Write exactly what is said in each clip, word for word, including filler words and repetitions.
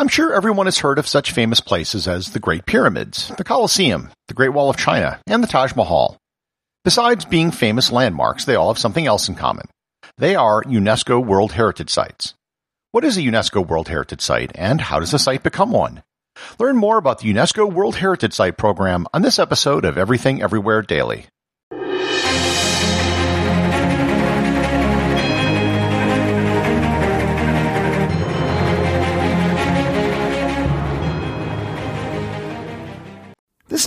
I'm sure everyone has heard of such famous places as the Great Pyramids, the Colosseum, the Great Wall of China, and the Taj Mahal. Besides being famous landmarks, they all have something else in common. They are UNESCO World Heritage Sites. What is a UNESCO World Heritage Site, and how does a site become one? Learn more about the UNESCO World Heritage Site program on this episode of Everything Everywhere Daily. This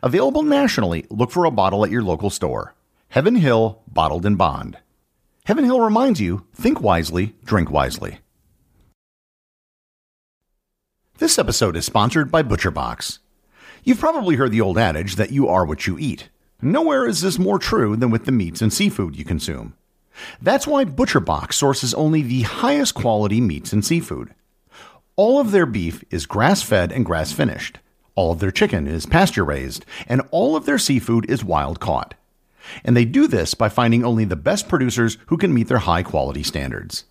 Available nationally, look for a bottle at your local store. Heaven Hill Bottled in Bond. Heaven Hill reminds you, think wisely, drink wisely. This episode is sponsored by ButcherBox. You've probably heard the old adage that you are what you eat. Nowhere is this more true than with the meats and seafood you consume. That's why ButcherBox sources only the highest quality meats and seafood. All of their beef is grass-fed and grass-finished. All of their chicken is pasture-raised, and all of their seafood is wild-caught. And they do this by finding only the best producers who can meet their high-quality standards.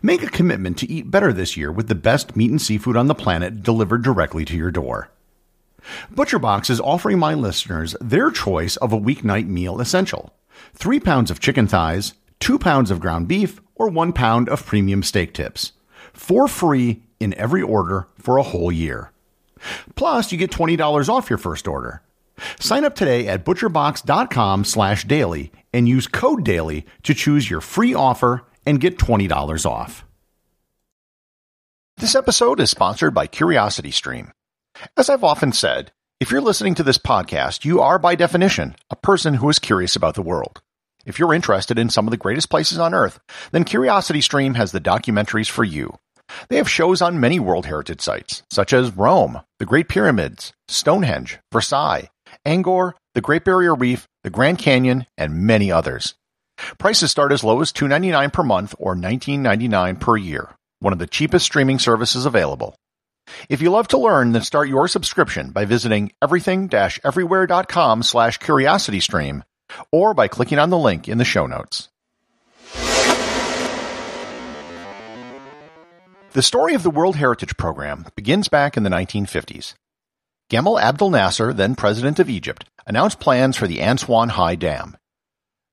Make a commitment to eat better this year with the best meat and seafood on the planet delivered directly to your door. ButcherBox is offering my listeners their choice of a weeknight meal essential: three pounds of chicken thighs, two pounds of ground beef, or one pound of premium steak tips, for free in every order for a whole year. Plus, you get twenty dollars off your first order. Sign up today at butcherbox.com slash daily and use code daily to choose your free offer and get twenty dollars off. This episode is sponsored by CuriosityStream. As I've often said, if you're listening to this podcast, you are by definition a person who is curious about the world. If you're interested in some of the greatest places on Earth, then CuriosityStream has the documentaries for you. They have shows on many World Heritage Sites, such as Rome, the Great Pyramids, Stonehenge, Versailles, Angkor, the Great Barrier Reef, the Grand Canyon, and many others. Prices start as low as two dollars and ninety-nine cents per month or nineteen dollars and ninety-nine cents per year, one of the cheapest streaming services available. If you love to learn, then start your subscription by visiting everything-everywhere.com slash curiositystream or by clicking on the link in the show notes. The story of the World Heritage Program begins back in the nineteen fifties. Gamal Abdel Nasser, then president of Egypt, announced plans for the Aswan High Dam.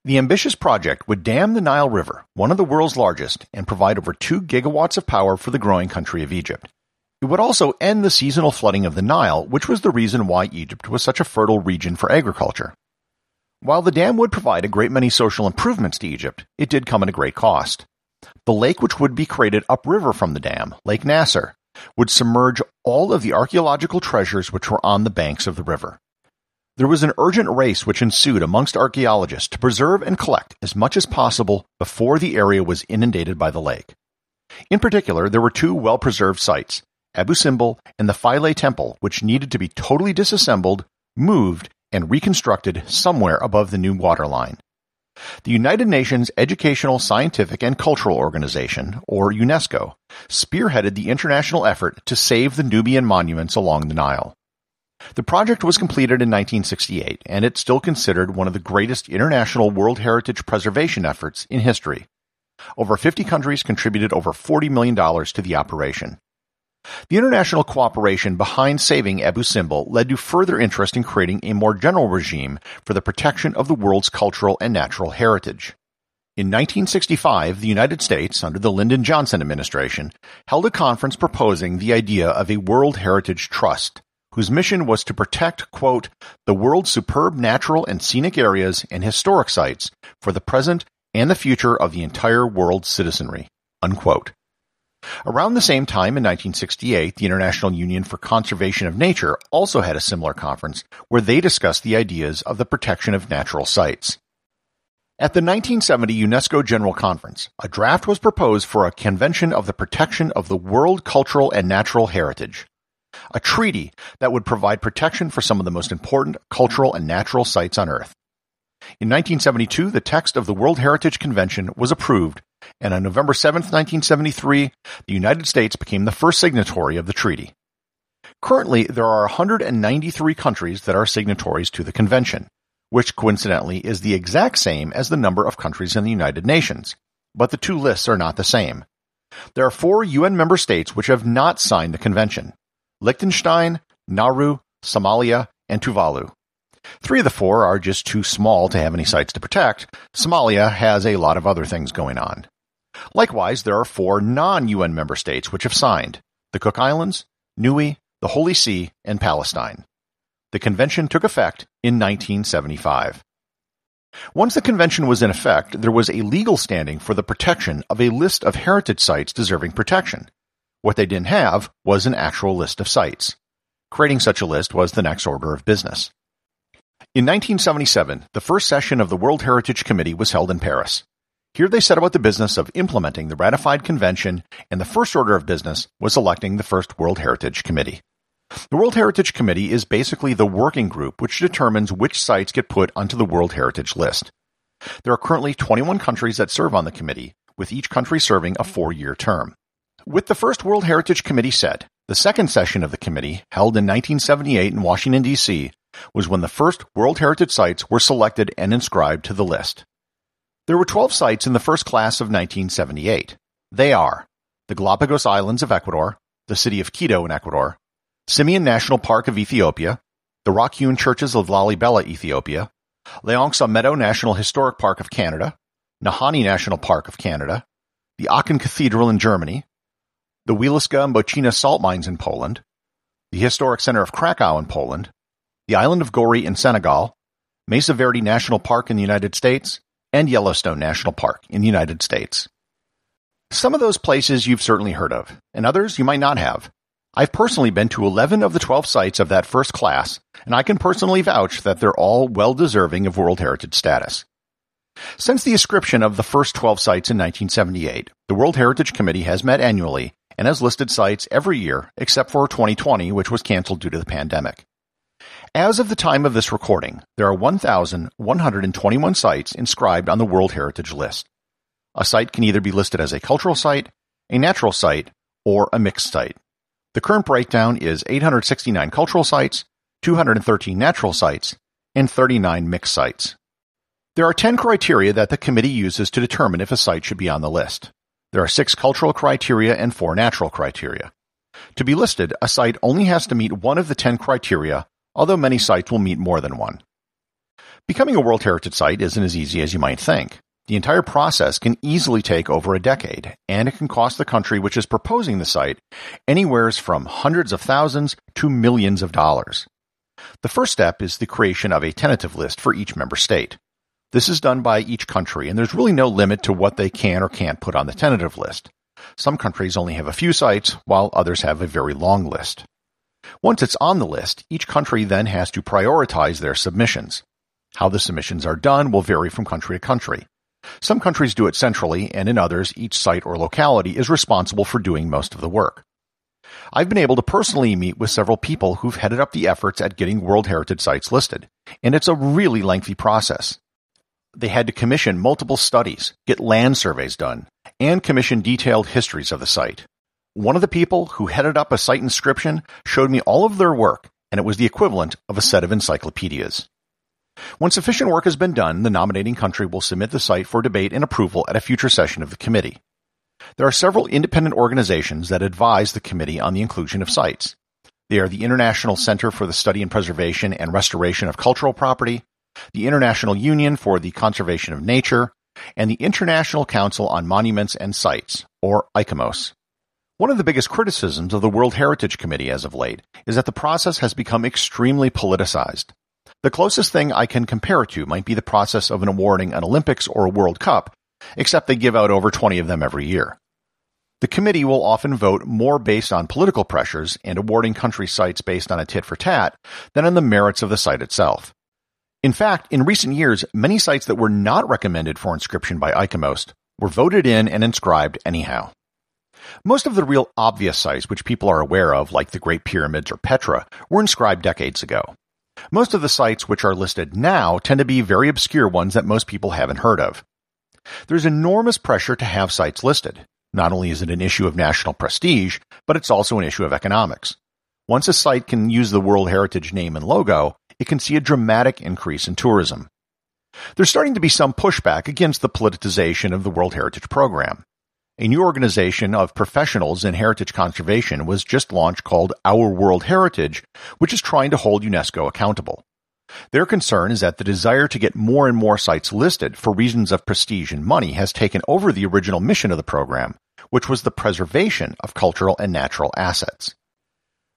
The ambitious project would dam the Nile River, one of the world's largest, and provide over two gigawatts of power for the growing country of Egypt. It would also end the seasonal flooding of the Nile, which was the reason why Egypt was such a fertile region for agriculture. While the dam would provide a great many social improvements to Egypt, it did come at a great cost. The lake which would be created upriver from the dam, Lake Nasser, would submerge all of the archaeological treasures which were on the banks of the river. There was an urgent race which ensued amongst archaeologists to preserve and collect as much as possible before the area was inundated by the lake. In particular, there were two well-preserved sites, Abu Simbel and the Philae Temple, which needed to be totally disassembled, moved, and reconstructed somewhere above the new waterline. The United Nations Educational, Scientific, and Cultural Organization, or UNESCO, spearheaded the international effort to save the Nubian monuments along the Nile. The project was completed in nineteen sixty-eight, and it's still considered one of the greatest international World Heritage preservation efforts in history. Over fifty countries contributed over forty million dollars to the operation. The international cooperation behind saving Abu Simbel led to further interest in creating a more general regime for the protection of the world's cultural and natural heritage. In nineteen sixty-five, the United States, under the Lyndon Johnson administration, held a conference proposing the idea of a World Heritage Trust, whose mission was to protect, quote, the world's superb natural and scenic areas and historic sites for the present and the future of the entire world's citizenry, unquote. Around the same time in nineteen sixty-eight, the International Union for Conservation of Nature also had a similar conference where they discussed the ideas of the protection of natural sites. At the nineteen seventy UNESCO General Conference, a draft was proposed for a Convention of the Protection of the World Cultural and Natural Heritage, a treaty that would provide protection for some of the most important cultural and natural sites on Earth. In nineteen seventy-two, the text of the World Heritage Convention was approved, and on November seventh, nineteen seventy-three, the United States became the first signatory of the treaty. Currently, there are one hundred ninety-three countries that are signatories to the convention, which coincidentally is the exact same as the number of countries in the United Nations, but the two lists are not the same. There are four U N member states which have not signed the convention: Liechtenstein, Nauru, Somalia, and Tuvalu. Three of the four are just too small to have any sites to protect. Somalia has a lot of other things going on. Likewise, there are four non-U N member states which have signed: the Cook Islands, Niue, the Holy See, and Palestine. The convention took effect in nineteen seventy-five. Once the convention was in effect, there was a legal standing for the protection of a list of heritage sites deserving protection. What they didn't have was an actual list of sites. Creating such a list was the next order of business. In nineteen seventy-seven, the first session of the World Heritage Committee was held in Paris. Here they set about the business of implementing the ratified convention, and the first order of business was electing the first World Heritage Committee. The World Heritage Committee is basically the working group which determines which sites get put onto the World Heritage List. There are currently twenty-one countries that serve on the committee, with each country serving a four-year term. With the first World Heritage Committee set, the second session of the committee, held in nineteen seventy-eight in Washington, D C, was when the first World Heritage Sites were selected and inscribed to the list. There were twelve sites in the first class of nineteen seventy-eight. They are the Galapagos Islands of Ecuador, the city of Quito in Ecuador, Simien National Park of Ethiopia, the rock-hewn churches of Lalibela, Ethiopia, Leonksa Meadow National Historic Park of Canada, Nahani National Park of Canada, the Aachen Cathedral in Germany, the Wieliczka and Bochnia salt mines in Poland, the historic center of Krakow in Poland, the island of Gorée in Senegal, Mesa Verde National Park in the United States, and Yellowstone National Park in the United States. Some of those places you've certainly heard of, and others you might not have. I've personally been to eleven of the twelve sites of that first class, and I can personally vouch that they're all well-deserving of World Heritage status. Since the inscription of the first twelve sites in nineteen seventy-eight, the World Heritage Committee has met annually and has listed sites every year except for twenty twenty, which was canceled due to the pandemic. As of the time of this recording, there are one thousand one hundred twenty-one sites inscribed on the World Heritage List. A site can either be listed as a cultural site, a natural site, or a mixed site. The current breakdown is eight hundred sixty-nine cultural sites, two hundred thirteen natural sites, and thirty-nine mixed sites. There are ten criteria that the committee uses to determine if a site should be on the list. There are six cultural criteria and four natural criteria. To be listed, a site only has to meet one of the ten criteria, although many sites will meet more than one. Becoming a World Heritage Site isn't as easy as you might think. The entire process can easily take over a decade, and it can cost the country which is proposing the site anywhere from hundreds of thousands to millions of dollars. The first step is the creation of a tentative list for each member state. This is done by each country, and there's really no limit to what they can or can't put on the tentative list. Some countries only have a few sites, while others have a very long list. Once it's on the list, each country then has to prioritize their submissions. How the submissions are done will vary from country to country. Some countries do it centrally, and in others, each site or locality is responsible for doing most of the work. I've been able to personally meet with several people who've headed up the efforts at getting World Heritage Sites listed, and it's a really lengthy process. They had to commission multiple studies, get land surveys done, and commission detailed histories of the site. One of the people who headed up a site inscription showed me all of their work, and it was the equivalent of a set of encyclopedias. When sufficient work has been done, the nominating country will submit the site for debate and approval at a future session of the committee. There are several independent organizations that advise the committee on the inclusion of sites. They are the International Center for the Study and Preservation and Restoration of Cultural Property, the International Union for the Conservation of Nature, and the International Council on Monuments and Sites, or ICOMOS. One of the biggest criticisms of the World Heritage Committee as of late is that the process has become extremely politicized. The closest thing I can compare it to might be the process of an awarding an Olympics or a World Cup, except they give out over twenty of them every year. The committee will often vote more based on political pressures and awarding country sites based on a tit-for-tat than on the merits of the site itself. In fact, in recent years, many sites that were not recommended for inscription by ICOMOS were voted in and inscribed anyhow. Most of the real obvious sites which people are aware of, like the Great Pyramids or Petra, were inscribed decades ago. Most of the sites which are listed now tend to be very obscure ones that most people haven't heard of. There's enormous pressure to have sites listed. Not only is it an issue of national prestige, but it's also an issue of economics. Once a site can use the World Heritage name and logo, it can see a dramatic increase in tourism. There's starting to be some pushback against the politicization of the World Heritage Program. A new organization of professionals in heritage conservation was just launched called Our World Heritage, which is trying to hold UNESCO accountable. Their concern is that the desire to get more and more sites listed for reasons of prestige and money has taken over the original mission of the program, which was the preservation of cultural and natural assets.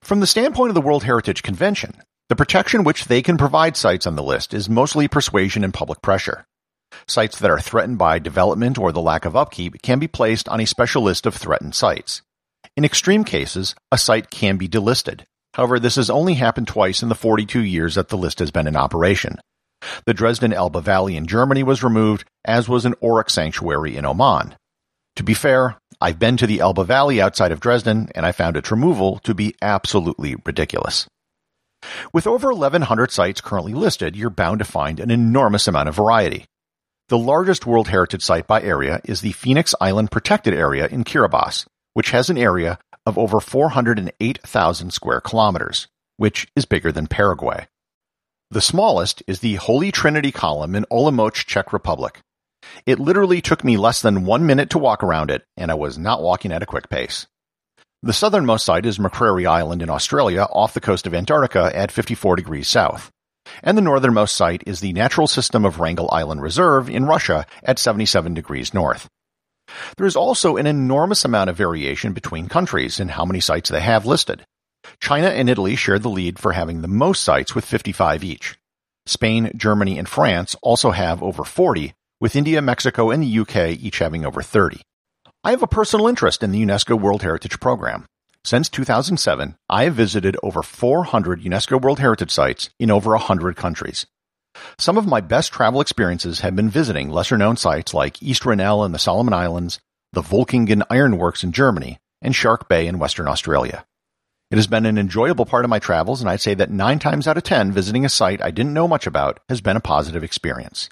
From the standpoint of the World Heritage Convention, the protection which they can provide sites on the list is mostly persuasion and public pressure. Sites that are threatened by development or the lack of upkeep can be placed on a special list of threatened sites. In extreme cases, a site can be delisted. However, this has only happened twice in the forty-two years that the list has been in operation. The Dresden Elbe Valley in Germany was removed, as was an oryx sanctuary in Oman. To be fair, I've been to the Elbe Valley outside of Dresden, and I found its removal to be absolutely ridiculous. With over eleven hundred sites currently listed, you're bound to find an enormous amount of variety. The largest World Heritage Site by area is the Phoenix Island Protected Area in Kiribati, which has an area of over four hundred eight thousand square kilometers, which is bigger than Paraguay. The smallest is the Holy Trinity Column in Olomouc, Czech Republic. It literally took me less than one minute to walk around it, and I was not walking at a quick pace. The southernmost site is McCrary Island in Australia off the coast of Antarctica at fifty-four degrees south. And the northernmost site is the natural system of Wrangel Island Reserve in Russia at seventy-seven degrees north. There is also an enormous amount of variation between countries in how many sites they have listed. China and Italy share the lead for having the most sites with fifty-five each. Spain, Germany, and France also have over forty, with India, Mexico, and the U K each having over thirty. I have a personal interest in the UNESCO World Heritage Program. Since two thousand seven, I have visited over four hundred UNESCO World Heritage Sites in over one hundred countries. Some of my best travel experiences have been visiting lesser-known sites like East Rennell in the Solomon Islands, the Volkingen Ironworks in Germany, and Shark Bay in Western Australia. It has been an enjoyable part of my travels, and I'd say that nine times out of ten visiting a site I didn't know much about has been a positive experience.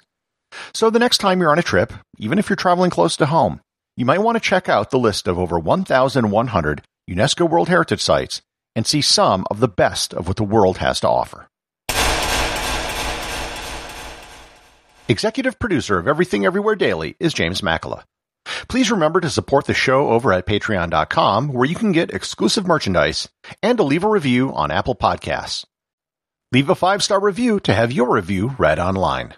So the next time you're on a trip, even if you're traveling close to home, you might want to check out the list of over one thousand one hundred UNESCO World Heritage Sites, and see some of the best of what the world has to offer. Executive producer of Everything Everywhere Daily is James Makala. Please remember to support the show over at patreon dot com, where you can get exclusive merchandise, and to leave a review on Apple Podcasts. Leave a five-star review to have your review read online.